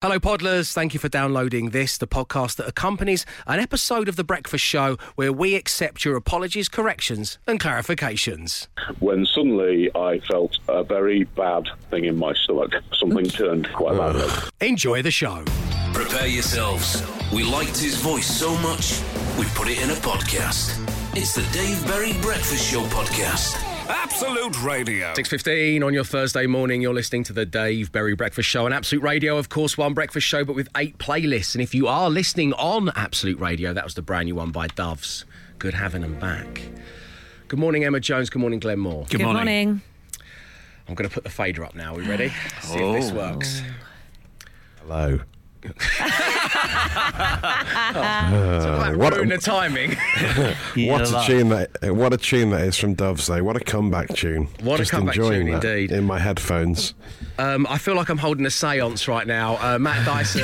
Hello Podlers, thank you for downloading this, the podcast that accompanies an episode of The Breakfast Show where we accept your apologies, corrections and clarifications. When suddenly I felt a very bad thing in my stomach, something turned quite loudly. Enjoy the show. Prepare yourselves. We liked his voice so much, we put it in a podcast. It's the Dave Berry Breakfast Show podcast. Absolute Radio. 6.15 on your Thursday morning, you're listening to the Dave Berry Breakfast Show on Absolute Radio. Of course, one breakfast show, but with 8 playlists. And if you are listening on Absolute Radio, that was the brand new one by Doves. Good having them back. Good morning, Emma Jones. Good morning, Glenn Moore. Good morning. I'm going to put the fader up now. Are we ready? See if this works. Hello. What a timing! What a tune that is from Doves, though. What a comeback tune! Just enjoying that, indeed. In my headphones. I feel like I'm holding a séance right now. Matt Dyson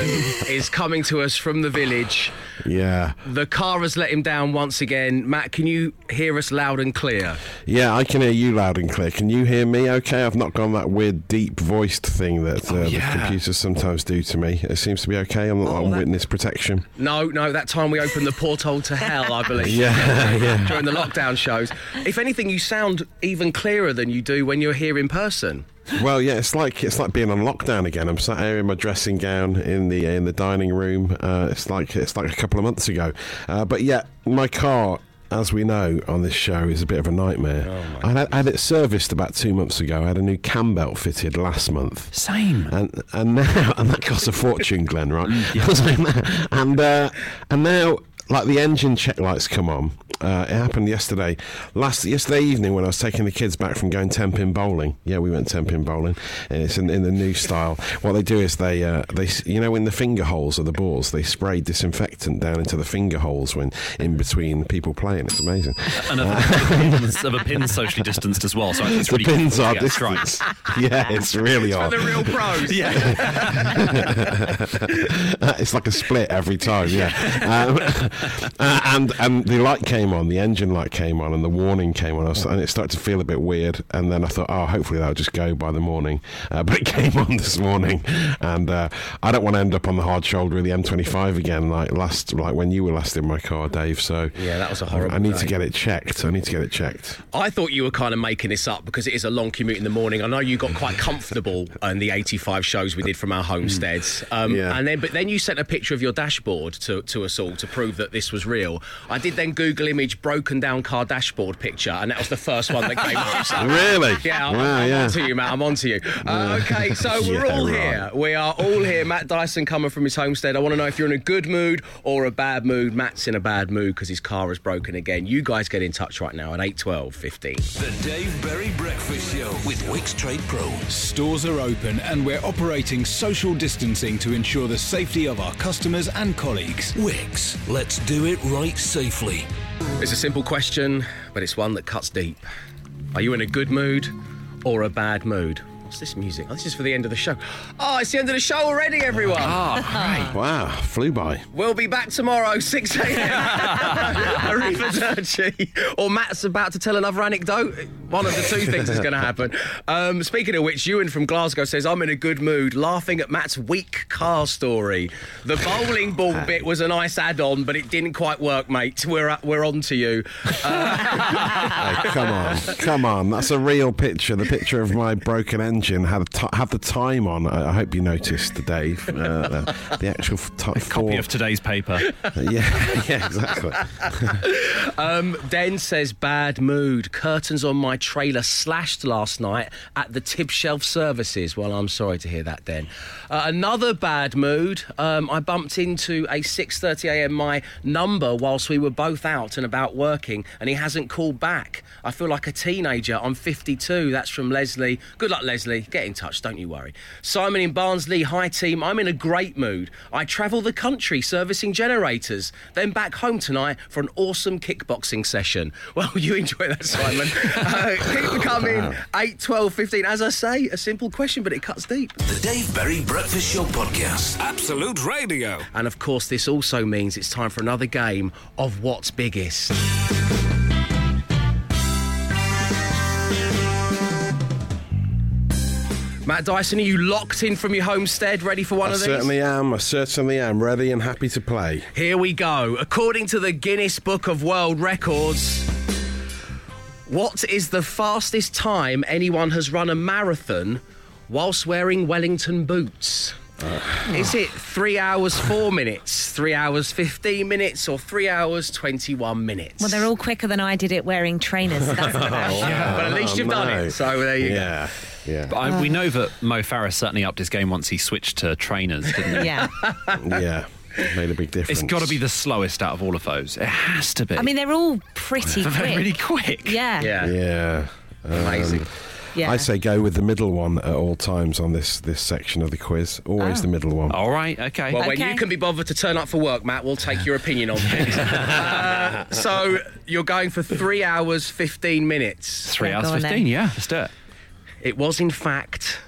is coming to us from the village. Yeah. The car has let him down once again. Matt, can you hear us loud and clear? Yeah, I can hear you loud and clear. Can you hear me? Okay, I've not gone that weird deep-voiced thing that the computers sometimes do to me. It seems to be okay. I'm not on witness protection. No, that time we opened the portal to hell, I believe. Yeah. During the lockdown shows. If anything, you sound even clearer than you do when you're here in person. Well, yeah, it's like being on lockdown again. I'm sat here in my dressing gown in the dining room. It's like a couple of months ago. But yeah, my car, as we know on this show, is a bit of a nightmare. Oh, I had it serviced about 2 months ago. I had a new cam belt fitted last month. Same. And now that costs a fortune, Glenn, right? Yeah. And now, like, the engine check lights come on. It happened yesterday. Yesterday evening when I was taking the kids back from going 10-pin bowling. Yeah, we went 10-pin bowling. And it's in the new style. What they do is they you know, in the finger holes of the balls, they spray disinfectant down into the finger holes when in between people playing. It's amazing. And the pin's socially distanced as well. So it's really the pins are distanced. Yeah, it's really odd. For the real pros. Yeah. It's like a split every time. Yeah. And the light came on, the engine light came on, and the warning came on, and it started to feel a bit weird. And then I thought, hopefully that'll just go by the morning. But it came on this morning, and I don't want to end up on the hard shoulder of the M25 again, like when you were last in my car, Dave. So yeah, that was a horrible. I need to get it checked. I thought you were kind of making this up because it is a long commute in the morning. I know you got quite comfortable in the 85 shows we did from our homesteads, and then you sent a picture of your dashboard to us all to prove that this was real. I did then Google image broken down car dashboard picture, and that was the first one that came up. So, really? Yeah, I'm on to you, Matt. I'm on to you. Okay, so we're all here. We are all here. Matt Dyson coming from his homestead. I want to know if you're in a good mood or a bad mood. Matt's in a bad mood because his car is broken again. You guys get in touch right now at 812 15. The Dave Berry Breakfast Show with Wickes Trade Pro. Stores are open and we're operating social distancing to ensure the safety of our customers and colleagues. Wickes, let's do it right safely. It's a simple question, but it's one that cuts deep. Are you in a good mood or a bad mood? What's this music? Oh, this is for the end of the show. Oh, it's the end of the show already, everyone. Oh, great. Wow, flew by. We'll be back tomorrow, 6 a.m. Arrivederci. Or Matt's about to tell another anecdote. One of the two things is going to happen. Speaking of which, Ewan from Glasgow says, I'm in a good mood, laughing at Matt's weak car story. The bowling ball bit was a nice add-on, but it didn't quite work, mate. We're on to you. Hey, come on. That's a real picture. The picture of my broken engine. Have the time on. I hope you noticed, Dave. The actual copy of today's paper. Yeah, exactly. Den says, bad mood. Curtains on my trailer slashed last night at the Tibshelf services. Well, I'm sorry to hear that, Den. Another bad mood. I bumped into a 6:30 a.m. my number whilst we were both out and about working, and he hasn't called back. I feel like a teenager. I'm 52. That's from Leslie. Good luck, Leslie. Get in touch, don't you worry. Simon in Barnsley, hi team, I'm in a great mood. I travel the country servicing generators, then back home tonight for an awesome kickboxing session. Well, you enjoy that, Simon. Keep coming, 8, 12, 15. As I say, a simple question, but it cuts deep. The Dave Berry Breakfast Show Podcast, Absolute Radio. And of course, this also means it's time for another game of What's Biggest. Matt Dyson, are you locked in from your homestead, ready for one of these? I certainly am, ready and happy to play. Here we go. According to the Guinness Book of World Records, what is the fastest time anyone has run a marathon whilst wearing Wellington boots? Is it 3 hours, 4 minutes, 3 hours, 15 minutes, or 3 hours, 21 minutes? Well, they're all quicker than I did it wearing trainers. That's what I was. But at least you've done it, so there you go. Yeah. But we know that Mo Farah certainly upped his game once he switched to trainers, didn't he? Yeah. Yeah. It made a big difference. It's got to be the slowest out of all of those. It has to be. I mean, they're all pretty quick. They're really quick. Yeah. Yeah. Yeah. Amazing. Yeah. I say go with the middle one at all times on this section of the quiz. Always the middle one. All right, okay. Well, when you can be bothered to turn up for work, Matt, we'll take your opinion on things. So you're going for 3 hours, 15 minutes. 3 hours, 15, yeah. Let's do it. It was, in fact,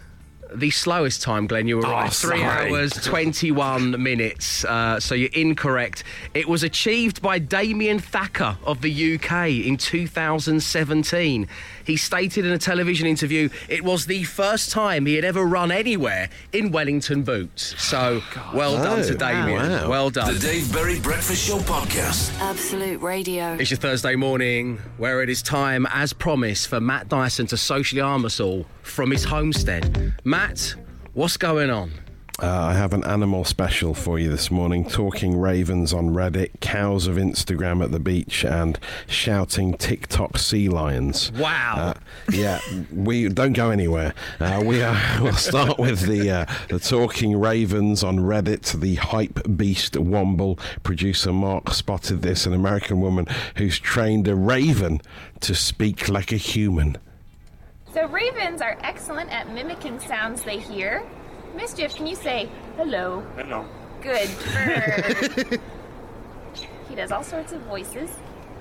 the slowest time, Glenn. You were right. 3 hours, 21 minutes. So you're incorrect. It was achieved by Damien Thacker of the UK in 2017. He stated in a television interview it was the first time he had ever run anywhere in Wellington boots. So well done to Damien. Wow. Well done. The Dave Berry Breakfast Show Podcast. Absolute Radio. It's your Thursday morning where it is time, as promised, for Matt Dyson to socially arm us all from his homestead. Matt, what's going on? I have an animal special for you this morning. Talking ravens on Reddit, cows of Instagram at the beach, and shouting TikTok sea lions. Wow. Yeah, we don't go anywhere. We'll start with the talking ravens on Reddit. The hype beast Wumble producer Mark spotted this, an American woman who's trained a raven to speak like a human. So ravens are excellent at mimicking sounds they hear. Mischief, can you say hello? Hello. Good bird. He does all sorts of voices.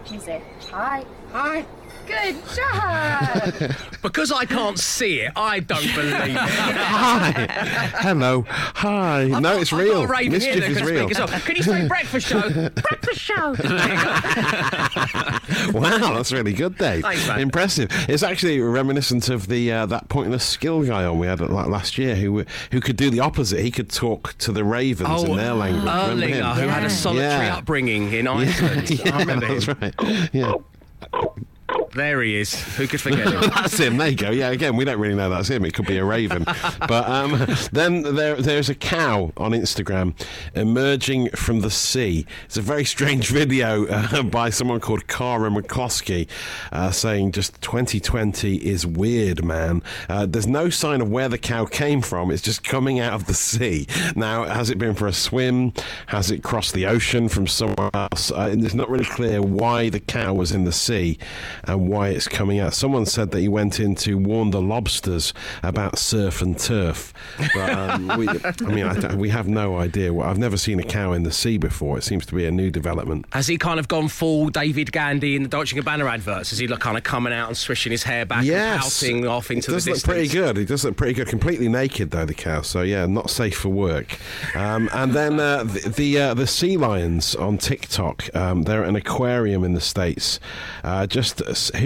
Can you say hi? Hi. Good job. Because I can't see it, I don't believe it. Hi. Hello. Hi. It's real. Mischief is real. Can you say breakfast show? Breakfast show. Wow, that's really good, Dave. Thanks, man. Impressive. It's actually reminiscent of the that pointless skill guy we had last year who could do the opposite. He could talk to the ravens in their language. Erlinger, who had a solitary upbringing in Iceland. I remember him. That's right. Yeah. There he is. Who could forget him? That's him. There you go. Yeah, again, we don't really know that's him. It could be a raven. But then there's a cow on Instagram emerging from the sea. It's a very strange video by someone called Kara McCloskey saying just 2020 is weird, man. There's no sign of where the cow came from. It's just coming out of the sea. Now, has it been for a swim? Has it crossed the ocean from somewhere else? It's not really clear why the cow was in the sea and why it's coming out. Someone said that he went in to warn the lobsters about surf and turf. But, we have no idea. I've never seen a cow in the sea before. It seems to be a new development. Has he kind of gone full David Gandy in the Deutsche Banner adverts? Is he kind of coming out and swishing his hair back and pouting off into the distance? He does look pretty good. He does look pretty good. Completely naked, though, the cow. So, yeah, not safe for work. And then the sea lions on TikTok. They're at an aquarium in the States. Just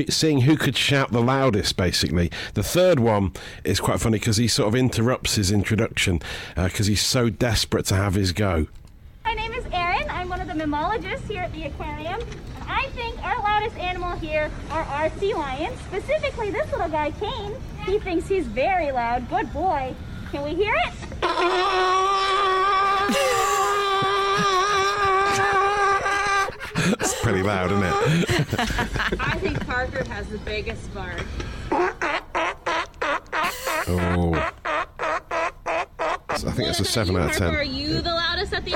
seeing who could shout the loudest, basically. The third one is quite funny because he sort of interrupts his introduction because he's so desperate to have his go. My name is Erin. I'm one of the mammalogists here at the aquarium. And I think our loudest animal here are our sea lions. Specifically, this little guy, Kane. He thinks he's very loud. Good boy. Can we hear it? That's pretty loud, isn't it? I think Parker has the biggest bark. Oh. I think that's a 7 out of 10. Parker, are you the loudest at the...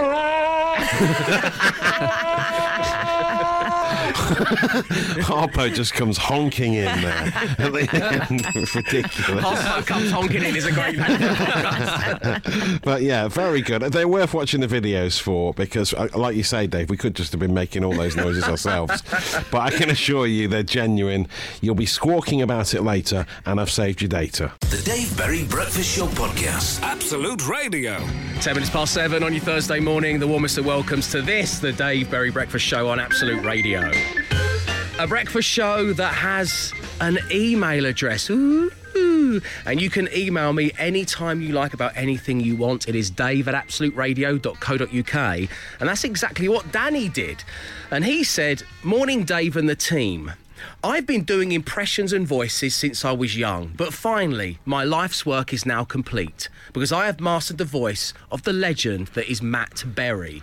Harpo just comes honking in there at the end. Ridiculous. Harpo comes honking in is a great name. But yeah, very good. They're worth watching the videos for because, like you say, Dave, we could just have been making all those noises ourselves. But I can assure you they're genuine. You'll be squawking about it later, and I've saved your data. The Dave Berry Breakfast Show Podcast. Absolute Radio. 10 minutes past 7 on your Thursday morning. The warmest of welcomes to this, the Dave Berry Breakfast Show on Absolute Radio. A breakfast show that has an email address. Ooh. Who. And you can email me anytime you like about anything you want. It is dave@absoluteradio.co.uk. And that's exactly what Danny did. And he said, morning Dave and the team. I've been doing impressions and voices since I was young, but finally, my life's work is now complete because I have mastered the voice of the legend that is Matt Berry.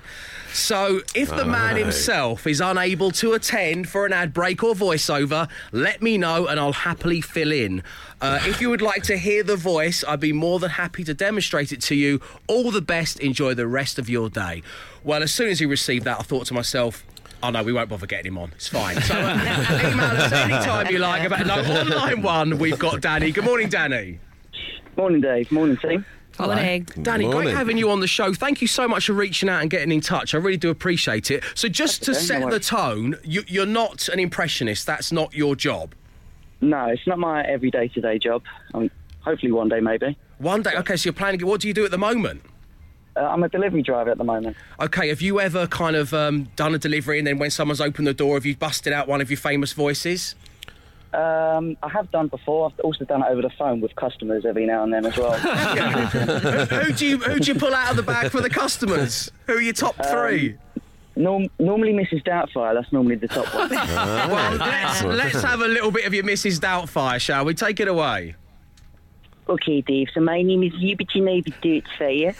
So if the man himself is unable to attend for an ad break or voiceover, let me know and I'll happily fill in. If you would like to hear the voice, I'd be more than happy to demonstrate it to you. All the best. Enjoy the rest of your day. Well, as soon as he received that, I thought to myself, oh, no, we won't bother getting him on. It's fine. So email us any time you like. On line one, we've got Danny. Good morning, Danny. Morning, Dave. Morning, team. Hello. Morning. Danny, morning. Great having you on the show. Thank you so much for reaching out and getting in touch. I really do appreciate it. So just to set the tone, you're not an impressionist. That's not your job. No, it's not my everyday job. Hopefully one day, maybe. One day? OK, so you're planning... What do you do at the moment? I'm a delivery driver at the moment. OK, have you ever kind of done a delivery and then when someone's opened the door, have you busted out one of your famous voices? I have done before. I've also done it over the phone with customers every now and then as well. Who do you pull out of the bag for the customers? Who are your top three? Normally Mrs. Doubtfire, that's normally the top one. Well, let's have a little bit of your Mrs. Doubtfire, shall we? Take it away. OK, Dave, so my name is Liberty Navy Doubtfire.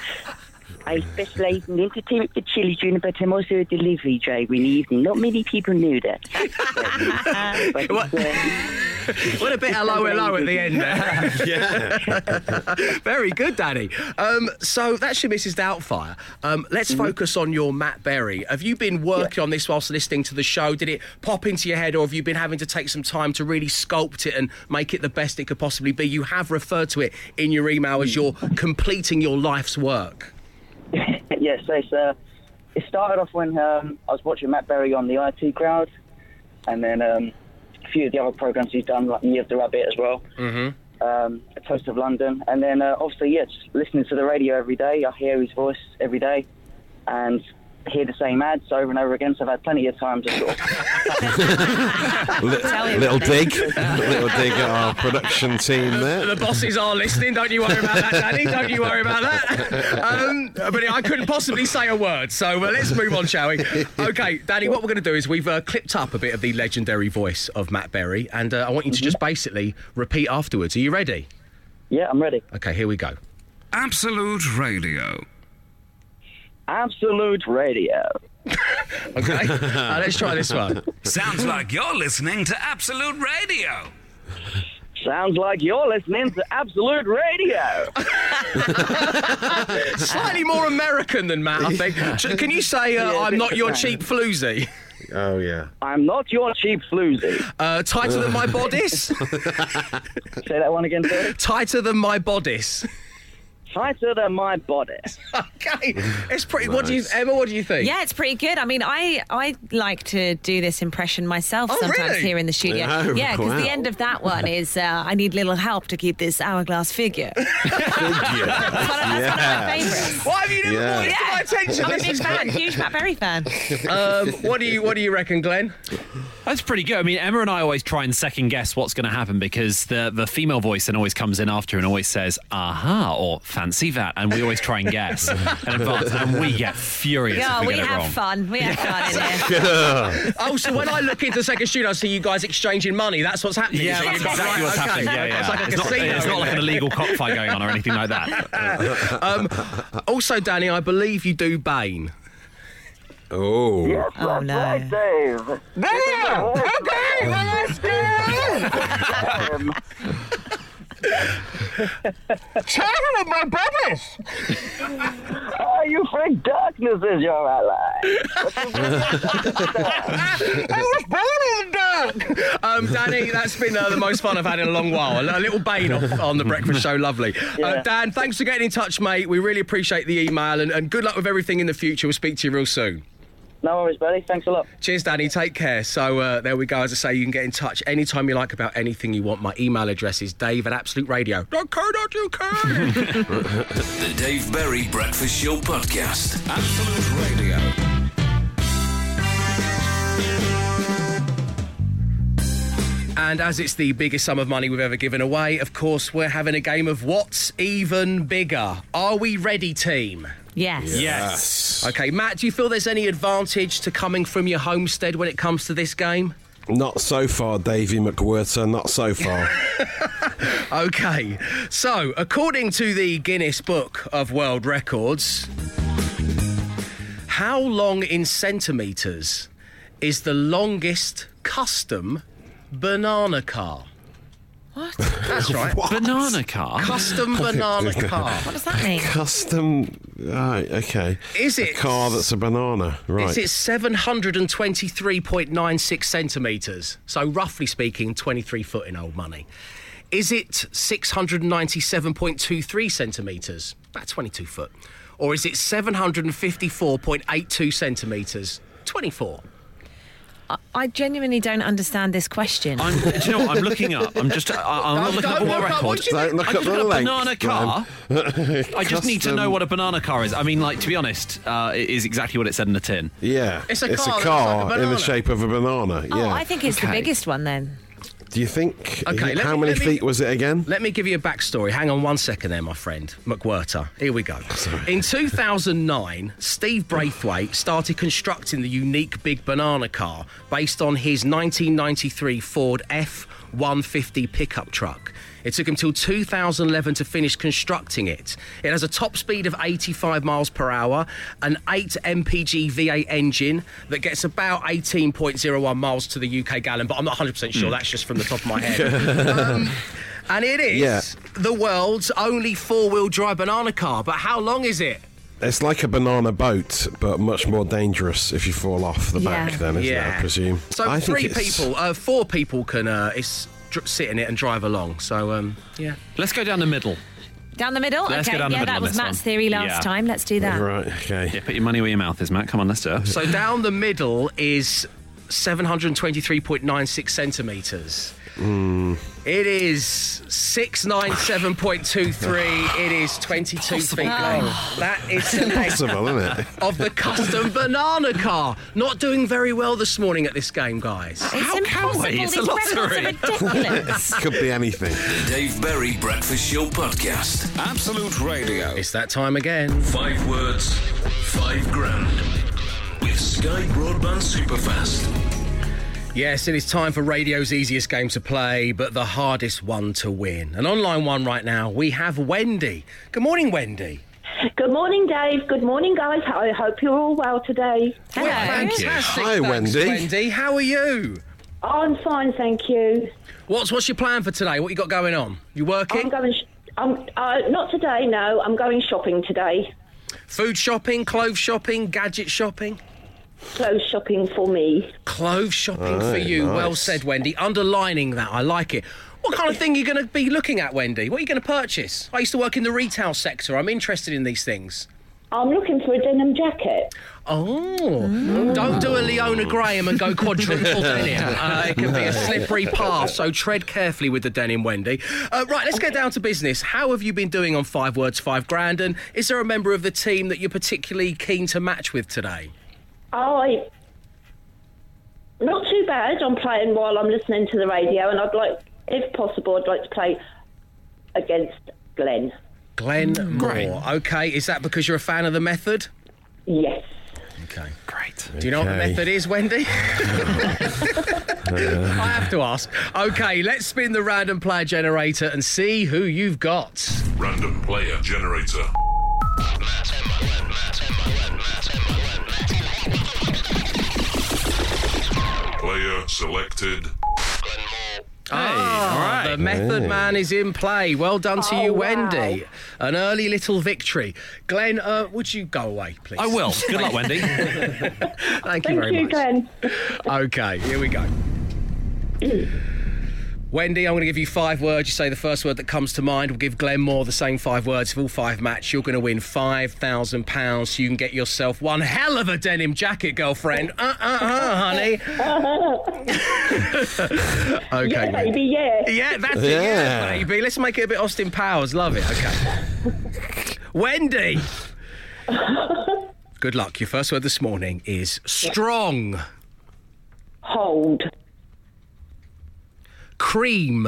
I specialise in entertainment for children, but I'm also a delivery driver in the evening. Not many people knew that. What a bit hello at the end there. Yeah. Very good, Danny. So that's your Mrs. Doubtfire. Let's focus on your Matt Berry. Have you been working on this whilst listening to the show? Did it pop into your head, or have you been having to take some time to really sculpt it and make it the best it could possibly be? You have referred to it in your email as you're completing your life's work. Yes, so it started off when I was watching Matt Berry on the IT Crowd, and then a few of the other programmes he's done, like Near the Rabbit as well, Toast of London, and then obviously, just listening to the radio every day. I hear his voice every day, and hear the same ads over and over again, so I've had plenty of time to sort of... little dig at our production team there. The bosses are listening, don't you worry about that, Danny, don't you worry about that. But I couldn't possibly say a word, so let's move on, shall we? OK, Danny, what we're going to do is we've clipped up a bit of the legendary voice of Matt Berry, and I want you to just basically repeat afterwards. Are you ready? Yeah, I'm ready. OK, here we go. Absolute Radio. Absolute Radio. Okay, let's try this one. Sounds like you're listening to Absolute Radio. Sounds like you're listening to Absolute Radio. Slightly more American than Matt, I think. Can you say, I'm not your cheap floozy? Oh, yeah. I'm not your cheap floozy. Tighter than my bodice? Say that one again, sir. Tighter than my bodice. Tighter than my body. Okay, it's pretty. Nice. Emma? What do you think? Yeah, it's pretty good. I mean, I like to do this impression myself sometimes here in the studio. No, yeah, because the end of that one is I need little help to keep this hourglass figure. That's one of my favourites. Why have you never brought it to my attention? I'm a big fan, huge Matt Berry fan. What do you reckon, Glenn? That's pretty good. I mean, Emma and I always try and second guess what's going to happen because the female voice then always comes in after and always says aha or fancy that, and we always try and guess in advance, and we get furious. Yeah, we have fun. We have fun in here. Oh, so when I look into the second studio, I see you guys exchanging money. That's what's happening. Yeah, that's exactly what's happening. Yeah, yeah. It's like a casino. It's not like an illegal cockfight going on or anything like that. Also, Danny, I believe you do Bane. Oh. Yes, oh, no. Right, Dave. There! Okay, well, let's go! Tired of my brothers! Oh, you think darkness is your ally? I was born in the dark! Danny, that's been the most fun I've had in a long while. A little Bane on The Breakfast Show, lovely. Yeah. Dan, thanks for getting in touch, mate. We really appreciate the email, and good luck with everything in the future. We'll speak to you real soon. No worries, buddy. Thanks a lot. Cheers, Danny. Take care. So there we go. As I say, you can get in touch anytime you like about anything you want. My email address is dave@absoluteradio.co.uk. The Dave Berry Breakfast Show Podcast. Absolute Radio. And as it's the biggest sum of money we've ever given away, of course, we're having a game of What's Even Bigger? Are we ready, team? Yes. Yes. OK, Matt, do you feel there's any advantage to coming from your homestead when it comes to this game? Not so far, Davy McWhirter, not so far. OK, so according to the Guinness Book of World Records, how long in centimetres is the longest custom banana car? What? That's right. What? Banana car? Custom banana car. What does that mean? Custom... Right, OK. Is it... A car that's a banana, right. Is it 723.96 centimetres? So, roughly speaking, 23 foot in old money. Is it 697.23 centimetres? About 22 foot. Or is it 754.82 centimetres? 24. I genuinely don't understand this question. Do you know what? I'm looking up. I'm looking up what record. Don't look up the banana car. I just need to know what a banana car is. I mean, like, to be honest, it is exactly what it said in the tin. Yeah. It's a car like a in the shape of a banana. Yeah. Oh, I think it's the biggest one then. Do you think? Okay, how many feet was it again? Let me give you a backstory. Hang on one second there, my friend. McWhirter. Here we go. In 2009, Steve Braithwaite started constructing the unique big banana car based on his 1993 Ford F-150 pickup truck. It took him till 2011 to finish constructing it. It has a top speed of 85 miles per hour, an 8 mpg V8 engine that gets about 18.01 miles to the UK gallon, but I'm not 100% sure. That's just from the top of my head. And it is the world's only four-wheel drive banana car, but how long is it? It's like a banana boat, but much more dangerous if you fall off the back then, isn't it, I presume? So four people can... sit in it and drive along. So, let's go down the middle. Down the middle? Let's go down the middle. That was Matt's theory last time. Let's do that. Right, okay. Yeah, put your money where your mouth is, Matt. Come on, let's do it. So, down the middle is 723.96 centimetres. Mm. It is 697.23. It is 22 feet long. That is impossible, isn't it? Of the custom banana car. Not doing very well this morning at this game, guys. How can we? It's a lottery. Could be anything. The Dave Berry Breakfast Show Podcast. Absolute Radio. It's that time again. 5 words, 5 grand. With Sky Broadband Superfast. Yes, it is time for radio's easiest game to play, but the hardest one to win. An online one right now, we have Wendy. Good morning, Wendy. Good morning, Dave. Good morning, guys. I hope you're all well today. Hello. Well, thank you. Hi, Wendy. Wendy, how are you? I'm fine, thank you. What's your plan for today? What you got going on? You working? Not today, no. I'm going shopping today. Food shopping, clothes shopping, gadget shopping? Clothes shopping for me. Clothes shopping for you. Nice. Well said, Wendy. Underlining that. I like it. What kind of thing are you going to be looking at, Wendy? What are you going to purchase? I used to work in the retail sector. I'm interested in these things. I'm looking for a denim jacket. Oh. Ooh. Don't do a Leona Graham and go quadruple denim. It can be a slippery path, so tread carefully with the denim, Wendy. Right, let's get down to business. How have you been doing on 5 words, 5 grand? And is there a member of the team that you're particularly keen to match with today? Not too bad. I'm playing while I'm listening to the radio, and I'd like, if possible, I'd like to play against Glenn. Glenn Moore. Great. Okay, is that because you're a fan of the method? Yes. Okay, great. Okay. Do you know what the method is, Wendy? I have to ask. Okay, let's spin the random player generator and see who you've got. Random player generator. Player selected. Hey, all right. The Method Man is in play. Well done to you, Wendy. Wow. An early little victory. Glenn, would you go away, please? I will. Good luck, Wendy. Thank you very much. Thank you, Glenn. Okay, here we go. Wendy, I'm going to give you 5 words. You say the first word that comes to mind. We'll give Glenn Moore the same 5 words. If all 5 match, you're going to win £5,000. So you can get yourself one hell of a denim jacket, girlfriend. Honey. Okay. Yeah, baby, yeah. Yeah, that's it. Yeah, baby. Let's make it a bit Austin Powers. Love it. Okay. Wendy. Good luck. Your first word this morning is strong. Hold. Cream.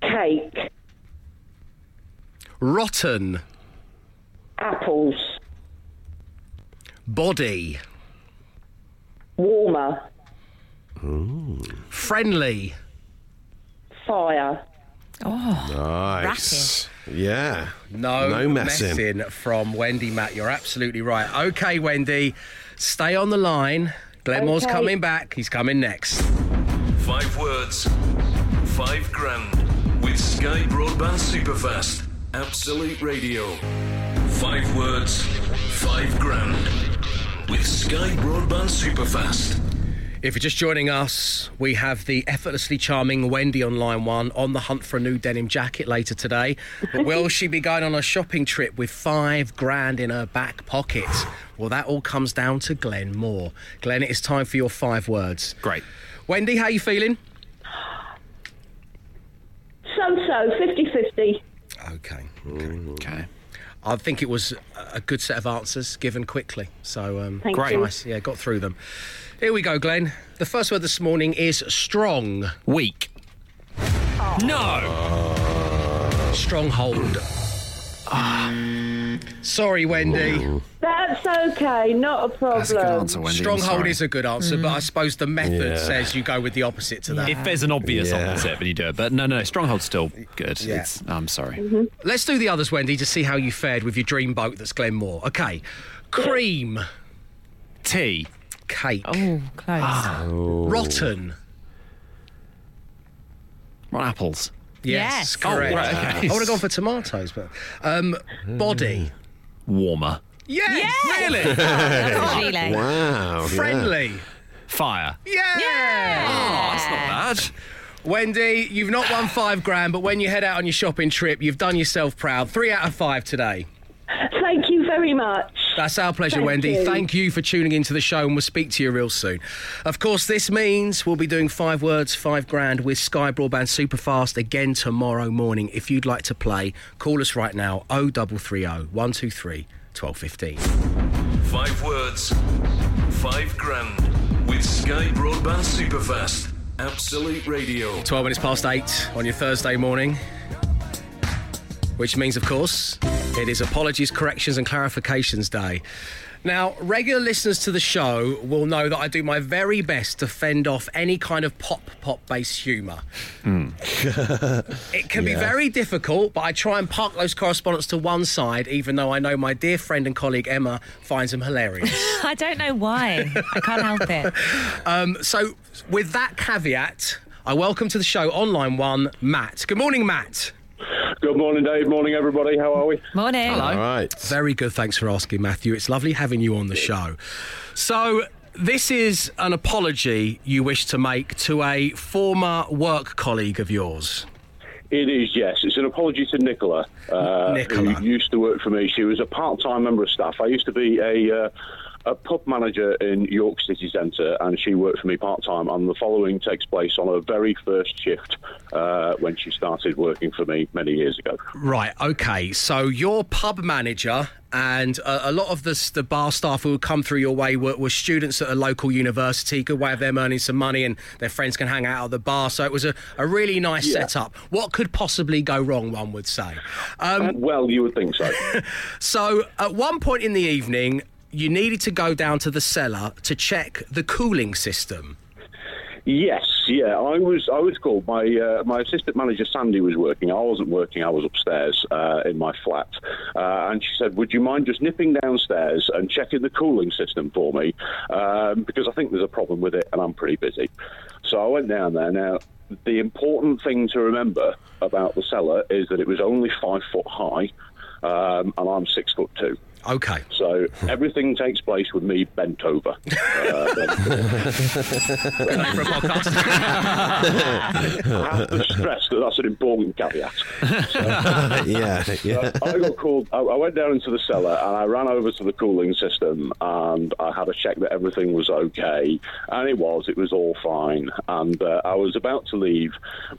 Cake. Rotten. Apples. Body. Warmer. Ooh. Friendly. Fire. Oh, nice. Ratty. Yeah. No messing from Wendy, Matt. You're absolutely right. OK, Wendy, stay on the line. Glenmore's coming back. He's coming next. 5 words, 5 grand with Sky Broadband Superfast. Absolute Radio. 5 words, 5 grand with Sky Broadband Superfast. If you're just joining us, we have the effortlessly charming Wendy on line one on the hunt for a new denim jacket later today. But will she be going on a shopping trip with 5 grand in her back pocket? Well, that all comes down to Glenn Moore. Glenn, it is time for your 5 words. Great. Wendy, how are you feeling? So, 50-50. Okay. I think it was a good set of answers given quickly. So, great. Nice. Yeah, got through them. Here we go, Glenn. The first word this morning is strong. Weak. Oh. No. Stronghold. Sorry, Wendy. Ooh. That's okay, not a problem. That's a good answer, Wendy. Stronghold is a good answer, but I suppose the method says you go with the opposite to that. If there's an obvious opposite, but you do it. But no, stronghold's still good. Yeah. I'm sorry. Mm-hmm. Let's do the others, Wendy, to see how you fared with your dream boat that's Glenn Moore. Okay. Cream. Tea. Cake. Oh, close. Oh. Rotten apples. Yes, correct. Oh, right, okay. I would have gone for tomatoes, but body. Warmer. Yes! Really? Oh, wow. Friendly. Yeah. Fire. Yeah! Oh, that's not bad. Wendy, you've not won 5 grand, but when you head out on your shopping trip, you've done yourself proud. 3 out of 5 today. Thank you very much. That's our pleasure, Wendy. Thank you for tuning into the show, and we'll speak to you real soon. Of course, this means we'll be doing 5 words, 5 grand with Sky Broadband Superfast again tomorrow morning. If you'd like to play, call us right now, 0330 123 1215. 5 words, 5 grand with Sky Broadband Superfast. Absolute Radio. 12 minutes past 8 on your Thursday morning. Which means, of course, it is Apologies, Corrections and Clarifications Day. Now, regular listeners to the show will know that I do my very best to fend off any kind of pop-based humour. It can be very difficult, but I try and park those correspondents to one side, even though I know my dear friend and colleague Emma finds them hilarious. I don't know why. I can't help it. So, with that caveat, I welcome to the show on line one, Matt. Good morning, Matt. Good morning, Dave. Morning, everybody. How are we? Morning. Hello. All right. Very good. Thanks for asking, Matthew. It's lovely having you on the show. So, this is an apology you wish to make to a former work colleague of yours. It is, yes. It's an apology to Nicola, who used to work for me. She was a part-time member of staff. I used to be a pub manager in York City Centre, and she worked for me part-time, and the following takes place on her very first shift when she started working for me many years ago. Right, OK, so your pub manager and a lot of the bar staff who would come through your way were students at a local university, good way of them earning some money and their friends can hang out at the bar, so it was a really nice set-up. What could possibly go wrong, one would say? Well, you would think so. So, at one point in the evening, you needed to go down to the cellar to check the cooling system. Yes, I was called. My assistant manager, Sandy, was working. I wasn't working. I was upstairs in my flat. And she said, would you mind just nipping downstairs and checking the cooling system for me? Because I think there's a problem with it and I'm pretty busy. So I went down there. Now, the important thing to remember about the cellar is that it was only 5 foot high and I'm 6'2". Okay. So everything takes place with me bent over. For a podcast. I have to stress that that's an important caveat. So, So I got called. I went down into the cellar and I ran over to the cooling system and I had a check that everything was okay, and it was. It was all fine. And I was about to leave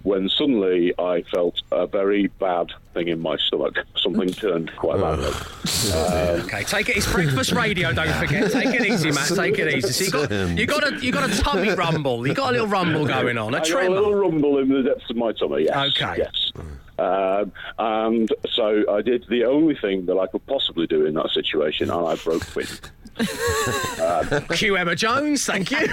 when suddenly I felt a very bad thing in my stomach. Something turned quite badly. OK, take it. It's breakfast radio, don't forget. Take it easy, Matt. Take it easy. So you got a tummy rumble. You got a little rumble going on, a tremor. I got a little rumble in the depths of my tummy, yes. OK. Yes. And so I did the only thing that I could possibly do in that situation, and I broke free. Cue Emma Jones, thank you. OK.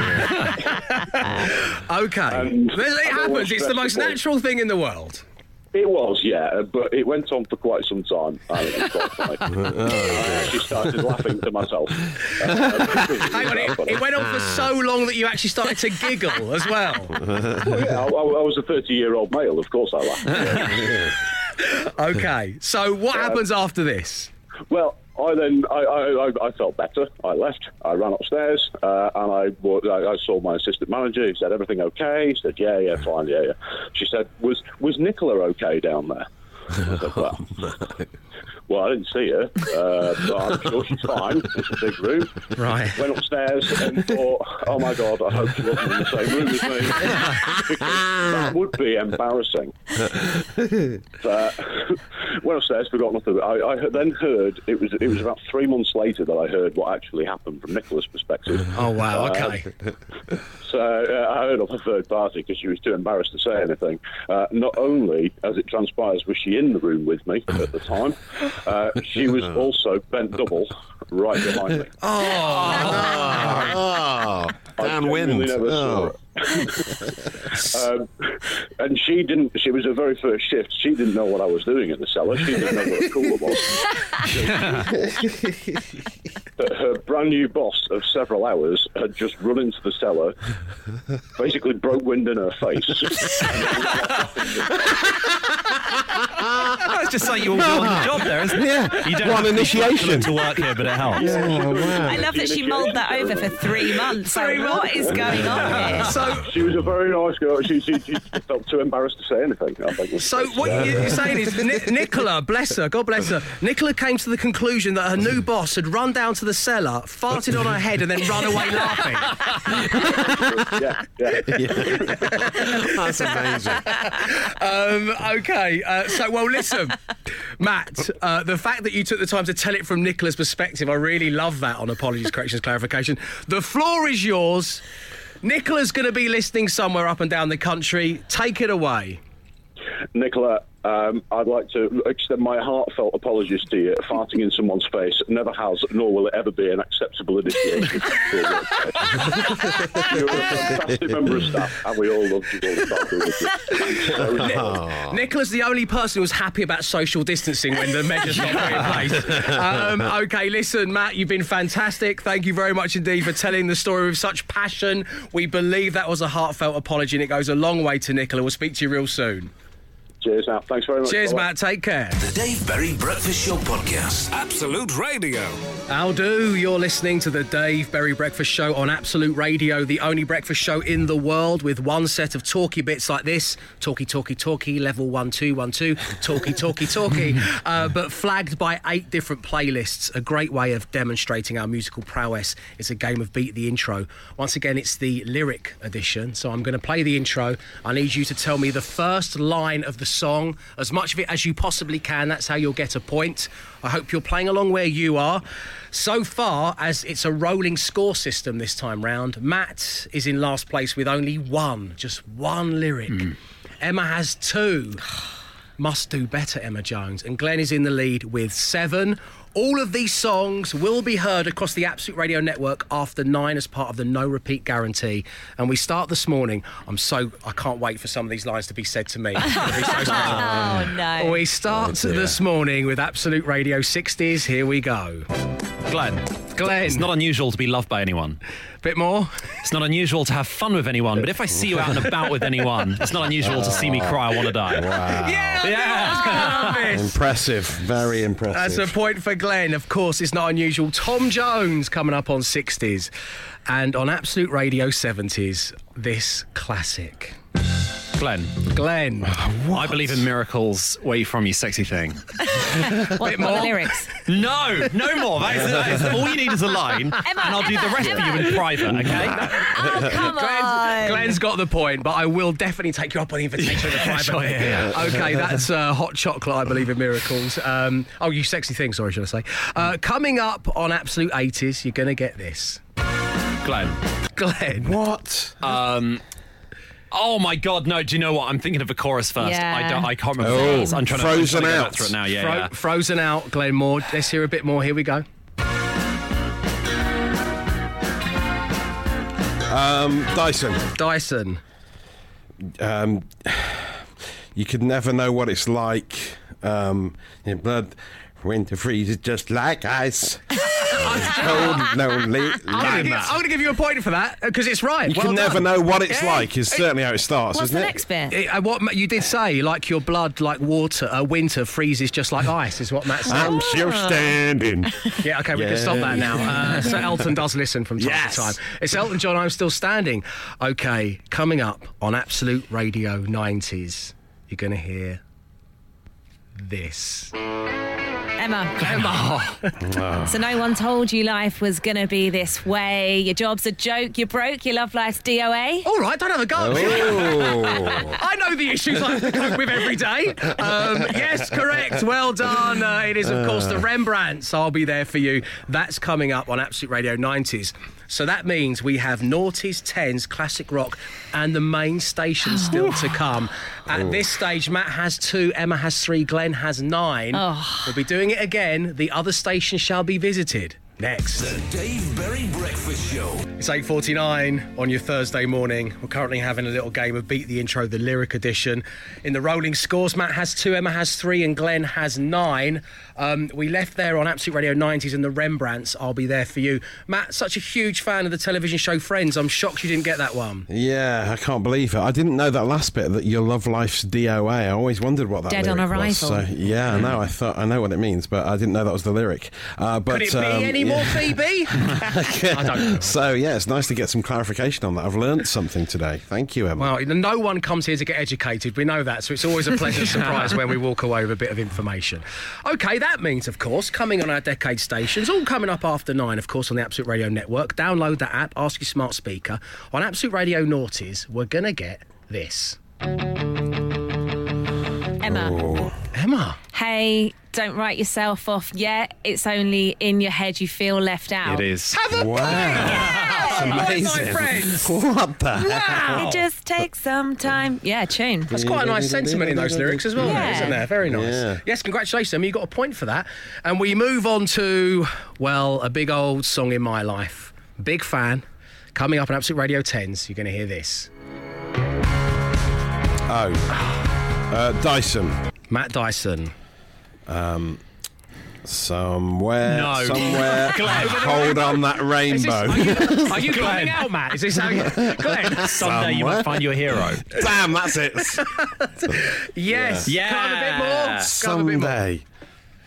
It happens. It's the most natural thing in the world. It was, yeah, but it went on for quite some time. And it was quite funny. I actually started laughing to myself. It went on for so long that you actually started to giggle as well. I was a 30-year-old male, of course I laughed. OK, so what happens after this? Well, I felt better. I left. I ran upstairs, and I saw my assistant manager. He said, everything okay? He said, yeah, fine, yeah. She said, was Nicola okay down there? I said, well, I didn't see her, but I'm sure she's fine. It's a big room. Right. Went upstairs and thought, oh, my God, I hope she wasn't in the same room as me. Because that would be embarrassing. Went upstairs, forgot nothing. I then heard, it was about 3 months later that I heard what actually happened from Nicola's perspective. Oh, wow, OK. So I heard of a third party because she was too embarrassed to say anything. Not only, as it transpires, was she in the room with me at the time, she was also bent double right behind me. Oh! Downwind. And she didn't. She was her very first shift. She didn't know what I was doing in the cellar. She didn't know what a cooler was. But her brand new boss of several hours had just run into the cellar, basically broke wind in her face. That's just like your one job there, isn't it? Yeah. You don't one initiation to work here, but it helps. Yeah. Oh, wow. I love that she mulled that over for 3 months. Sorry, what is going on here? She was a very nice girl. She felt too embarrassed to say anything. I think. So what you're saying is Nicola, bless her, God bless her, Nicola came to the conclusion that her new boss had run down to the cellar, farted on her head and then run away laughing. Yeah. That's amazing. OK, so, well, listen, Matt, the fact that you took the time to tell it from Nicola's perspective, I really love that on Apologies, Corrections, Clarification. The floor is yours. Nicola's going to be listening somewhere up and down the country. Take it away. Nicola, I'd like to extend my heartfelt apologies to you. Farting in someone's face never has, nor will it ever be, an acceptable initiation. You're a fantastic member of staff, and we all love you all the time. Nicola's the only person who was happy about social distancing when the measures got put in place. OK, listen, Matt, you've been fantastic. Thank you very much indeed for telling the story with such passion. We believe that was a heartfelt apology, and it goes a long way to Nicola. We'll speak to you real soon. Cheers, Matt. Thanks very much. Cheers, Matt. Take care. The Dave Berry Breakfast Show Podcast. Absolute Radio. How do? You're listening to the Dave Berry Breakfast Show on Absolute Radio, the only breakfast show in the world with one set of talky bits like this. Talky, talky, talky, level 1, 2, 1, 2, talky, talky, talky, but flagged by 8 different playlists. A great way of demonstrating our musical prowess is a game of Beat the Intro. Once again, it's the lyric edition, so I'm going to play the intro. I need you to tell me the first line of the song, as much of it as you possibly can. That's how you'll get a point. I hope you're playing along where you are. So far, as it's a rolling score system this time round, Matt is in last place with only just one lyric. Emma has 2. Must do better, Emma Jones. And Glenn is in the lead with 7. All of these songs will be heard across the Absolute Radio network after 9 as part of the no repeat guarantee. And we start this morning. I can't wait for some of these lines to be said to me. Oh, no. We start this morning with Absolute Radio 60s. Here we go. Glenn. It's not unusual to be loved by anyone. Bit more. It's not unusual to have fun with anyone, but if I see you out and about with anyone, it's not unusual to see me cry, I want to die. Wow. Yeah. Impressive. Very impressive. That's a point for Glenn. Of course, it's not unusual. Tom Jones coming up on 60s. And on Absolute Radio 70s, this classic. Glenn. What? I believe in miracles. Where you from, you sexy thing? What more? The lyrics? No more. That is, all you need is a line, Emma, and I'll do the rest for you in private, okay? Oh, come on. Glenn's got the point, but I will definitely take you up on the invitation to private. Sure, yeah. Okay, that's Hot Chocolate, I believe in miracles. Oh, you sexy thing, sorry, should I say. Coming up on Absolute 80s, you're going to get this. Glenn. What? Oh my God! No, do you know what? I'm thinking of a chorus first. Yeah. I can't remember. Oh, I'm trying to frozen to out. Through it now. Yeah, yeah. Frozen out. Glenn Moore. Let's hear a bit more. Here we go. Dyson. You could never know what it's like. Your blood winter freezes just like ice. Cold, lonely. I'm going to give you a point for that because it's right. You can never know what it's like is certainly how it starts, isn't it? What's the next bit? What you did say, like your blood, like water, winter freezes just like ice, is what Matt said. I'm still standing. Yeah, okay, we can stop that now. So Elton does listen from time to time. It's Elton John, I'm Still Standing. Okay, coming up on Absolute Radio 90s, you're going to hear this. Emma. So no one told you life was going to be this way. Your job's a joke, you're broke, your love life's DOA. All right, don't have a go. Oh. I know the issues I have to cope with every day. Yes, correct. Well done. It is, of course, the Rembrandts. I'll be there for you. That's coming up on Absolute Radio 90s. So that means we have noughties, tens, classic rock, and the main station still to come. At this stage, Matt has 2, Emma has 3, Glenn has 9. We'll be doing it again. The other station shall be visited next. The Dave Berry Breakfast Show. It's 8:49 on your Thursday morning. We're currently having a little game of Beat the Intro, the lyric edition. In the rolling scores, Matt has 2, Emma has 3, and Glenn has 9. We left there on Absolute Radio 90s and the Rembrandts. I'll be there for you. Matt, such a huge fan of the television show Friends. I'm shocked you didn't get that one. Yeah, I can't believe it. I didn't know that last bit, that your love life's DOA. I always wondered what that lyric was. Dead on arrival. So, yeah, I know. I know what it means, but I didn't know that was the lyric. But, could it be any more, Phoebe? I don't know. So, yeah, it's nice to get some clarification on that. I've learned something today. Thank you, Emma. Well, no one comes here to get educated. We know that, so it's always a pleasant surprise when we walk away with a bit of information. Okay, that means, of course, coming on our decade stations, all coming up after 9, of course, on the Absolute Radio Network. Download that app, ask your smart speaker. On Absolute Radio Noughties, we're going to get this. Emma. Oh. Emma. Hey, don't write yourself off yet. It's only in your head you feel left out. It is. Have a wow. That's amazing. My friends. What the hell? It just takes some time. Yeah, tune. That's quite a nice sentiment in those lyrics as well, isn't there? Very nice. Yeah. Yes, congratulations. I mean, you got a point for that. And we move on to, well, a big old song in my life. Big fan. Coming up on Absolute Radio 10s, you're going to hear this. Dyson. Matt Dyson. Somewhere. Glenn, hold on that rainbow. Are you coming out, Matt? Is this how you... Glenn, someday you might find your hero. Damn, that's it. Yes. Yeah. Come a bit more. Someday.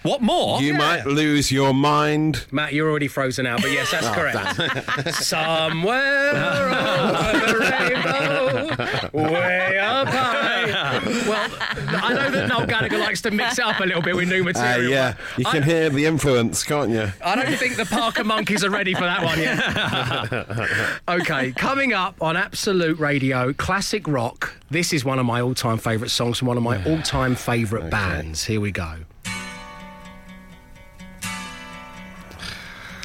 What more? You might lose your mind. Matt, you're already frozen out, but yes, that's correct. Somewhere over the rainbow, way up high. Well, I know that Noel Gallagher likes to mix it up a little bit with new material. Yeah, you can hear the influence, can't you? I don't think the Parker Monkeys are ready for that one yet. Okay, coming up on Absolute Radio, classic rock. This is one of my all-time favourite songs from one of my all-time favourite bands. Here we go.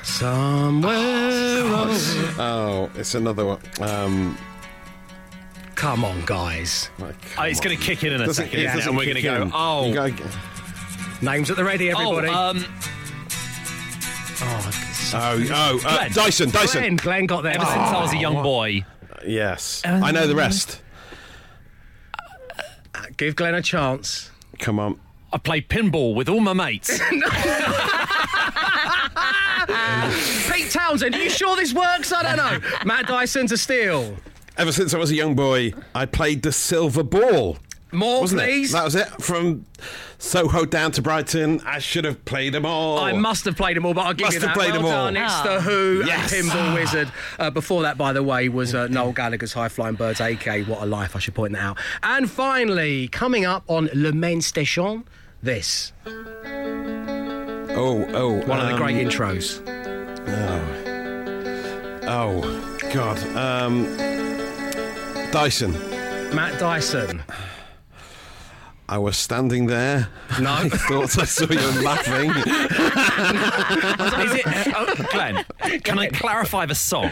Somewhere over. Oh, it's another one. Come on, guys. It's going to kick in a second, and we're going to go, names at the ready, everybody. Dyson. Glenn got there. Ever since I was a young boy. Yes. I know the rest. Give Glenn a chance. Come on. I played pinball with all my mates. Pete Townsend, are you sure this works? I don't know. Matt Dyson to steal. Ever since I was a young boy, I played the silver ball. More, wasn't please. It? That was it. From Soho down to Brighton. I should have played them all. I must have played them all, but I'll give you that. Must have played them all. Done. It's The Who and Pinball Wizard. Before that, by the way, was Noel Gallagher's High Flying Birds, a.k.a. What a Life, I should point that out. And finally, coming up on Le Main Station, this. One of the great intros. God. Dyson. Matt Dyson. I was standing there. No. I thought I saw you laughing. Is it, Glenn, can I clarify the song?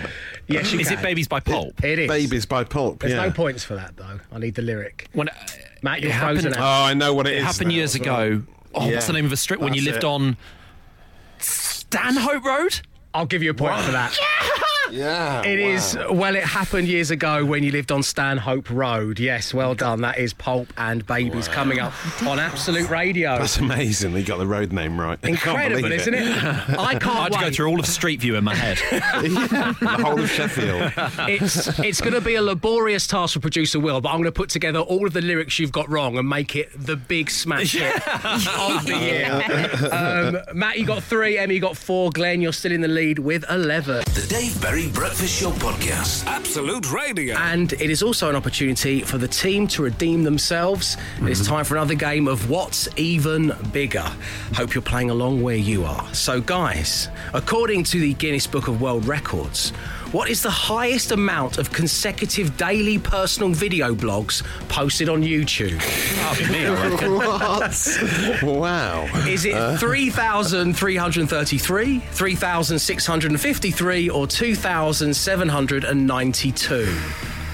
Yes, you can. Is it Babies by Pulp? It is. Babies by Pulp, There's no points for that, though. I need the lyric. When, Matt, you're frozen out. Oh, I know what it is. It happened years ago. Oh, what's the name of the strip when you lived on Stanhope Road? I'll give you a point for that. Yeah! Yeah, it is. Well, it happened years ago when you lived on Stanhope Road. Yes, well done. That is Pulp and Babies coming up on Absolute Radio. That's amazing. He got the road name right. Incredible, isn't it? I can't. I had to go through all of Street View in my head. The whole of Sheffield. It's going to be a laborious task for producer Will, but I'm going to put together all of the lyrics you've got wrong and make it the big smash hit of the year. Matt, you got 3. Emma, you got 4. Glenn, you're still in the lead with 11. The Dave Berry Breakfast Show podcast, Absolute Radio. And it is also an opportunity for the team to redeem themselves. Mm-hmm. It's time for another game of What's Even Bigger. Hope you're playing along where you are. So, guys, according to the Guinness Book of World Records, what is the highest amount of consecutive daily personal video blogs posted on YouTube? What? Wow. Is it 3,333, 3,653, or 2,792?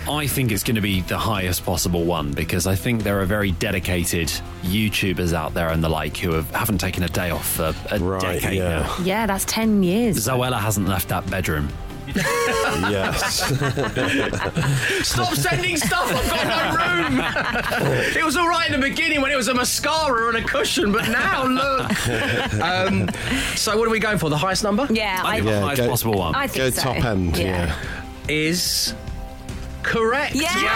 I think it's going to be the highest possible one, because I think there are very dedicated YouTubers out there and the like who haven't taken a day off for a decade now. Yeah, that's 10 years. Zoella hasn't left that bedroom. Yes. Stop sending stuff, I've got no room. It was all right in the beginning when it was a mascara and a cushion, but now look. So what are we going for? The highest number? Yeah, I think the highest possible one. I think top end. Yeah. Is correct. Yeah.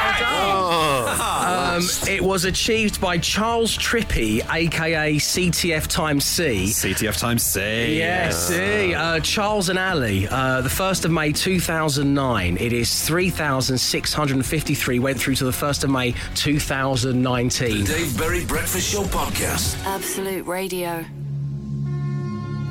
It was achieved by Charles Trippy, a.k.a. CTF times C. CTF times C. Yes. Charles and Ali, the 1st of May 2009. It is 3,653, went through to the 1st of May 2019. The Dave Berry Breakfast Show podcast. Absolute Radio.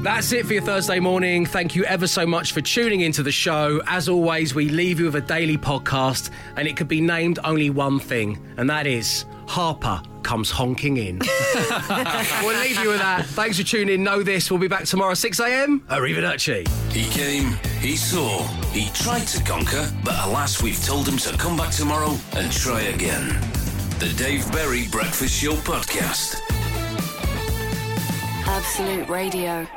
That's it for your Thursday morning. Thank you ever so much for tuning into the show. As always, we leave you with a daily podcast, and it could be named only one thing, and that is Harper Comes Honking In. We'll leave you with that. Thanks for tuning in. Know this. We'll be back tomorrow, 6 a.m. Arrivederci. He came, he saw, he tried to conquer, but alas, we've told him to come back tomorrow and try again. The Dave Berry Breakfast Show podcast. Absolute Radio.